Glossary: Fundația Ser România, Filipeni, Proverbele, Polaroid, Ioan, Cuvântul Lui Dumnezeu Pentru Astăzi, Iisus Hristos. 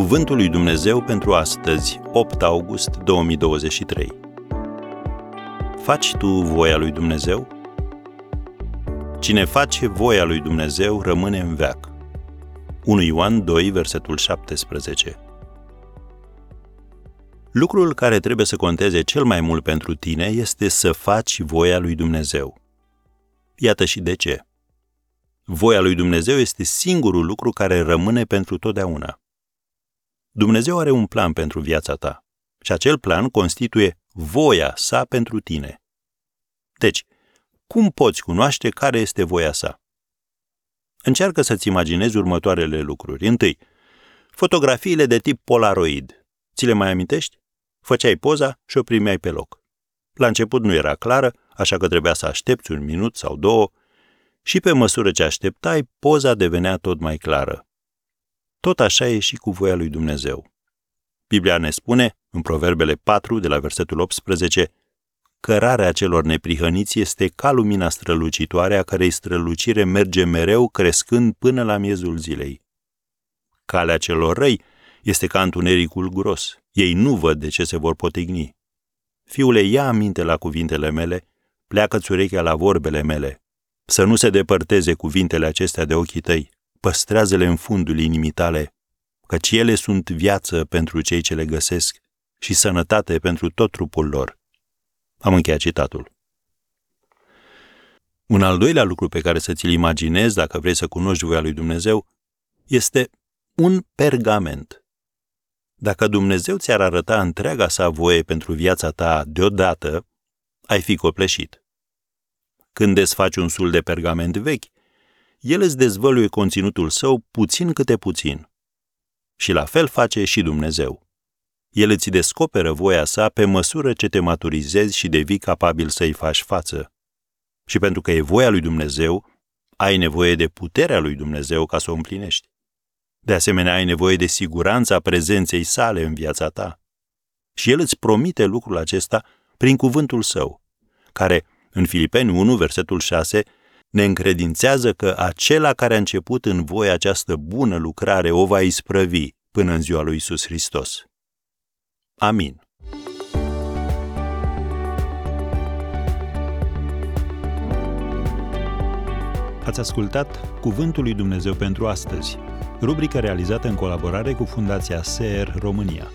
Cuvântul lui Dumnezeu pentru astăzi, 8 august 2023. Faci tu voia lui Dumnezeu? Cine face voia lui Dumnezeu rămâne în veac. 1 Ioan 2, versetul 17. Lucrul care trebuie să conteze cel mai mult pentru tine este să faci voia lui Dumnezeu. Iată și de ce. Voia lui Dumnezeu este singurul lucru care rămâne pentru totdeauna. Dumnezeu are un plan pentru viața ta și acel plan constituie voia sa pentru tine. Deci, cum poți cunoaște care este voia sa? Încearcă să-ți imaginezi următoarele lucruri. 1. Fotografiile de tip Polaroid. Ți le mai amintești? Făceai poza și o primeai pe loc. La început nu era clară, așa că trebuia să aștepți un minut sau două și pe măsură ce așteptai, poza devenea tot mai clară. Tot așa e și cu voia lui Dumnezeu. Biblia ne spune, în Proverbele 4, de la versetul 18, cărarea celor neprihăniți este ca lumina strălucitoare a cărei strălucire merge mereu crescând până la miezul zilei. Calea celor răi este ca întunericul gros. Ei nu văd de ce se vor potigni. Fiule, ia aminte la cuvintele mele, pleacă-ți urechea la vorbele mele. Să nu se depărteze cuvintele acestea de ochii tăi. Păstrează-le în fundul inimii tale, căci ele sunt viață pentru cei ce le găsesc și sănătate pentru tot trupul lor. Am încheiat citatul. Un al doilea lucru pe care să ți-l imaginezi dacă vrei să cunoști voia lui Dumnezeu este un pergament. Dacă Dumnezeu ți-ar arăta întreaga sa voie pentru viața ta deodată, ai fi copleșit. Când desfaci un sul de pergament vechi, el îți dezvăluie conținutul său puțin câte puțin. Și la fel face și Dumnezeu. El îți descoperă voia sa pe măsură ce te maturizezi și devii capabil să-i faci față. Și pentru că e voia lui Dumnezeu, ai nevoie de puterea lui Dumnezeu ca să o împlinești. De asemenea, ai nevoie de siguranța prezenței sale în viața ta. Și el îți promite lucrul acesta prin cuvântul său, care, în Filipeni 1, versetul 6, ne încredințează că acela care a început în voi această bună lucrare o va isprăvi până în ziua lui Iisus Hristos. Amin. Ați ascultat Cuvântul lui Dumnezeu pentru astăzi, rubrica realizată în colaborare cu Fundația Ser România.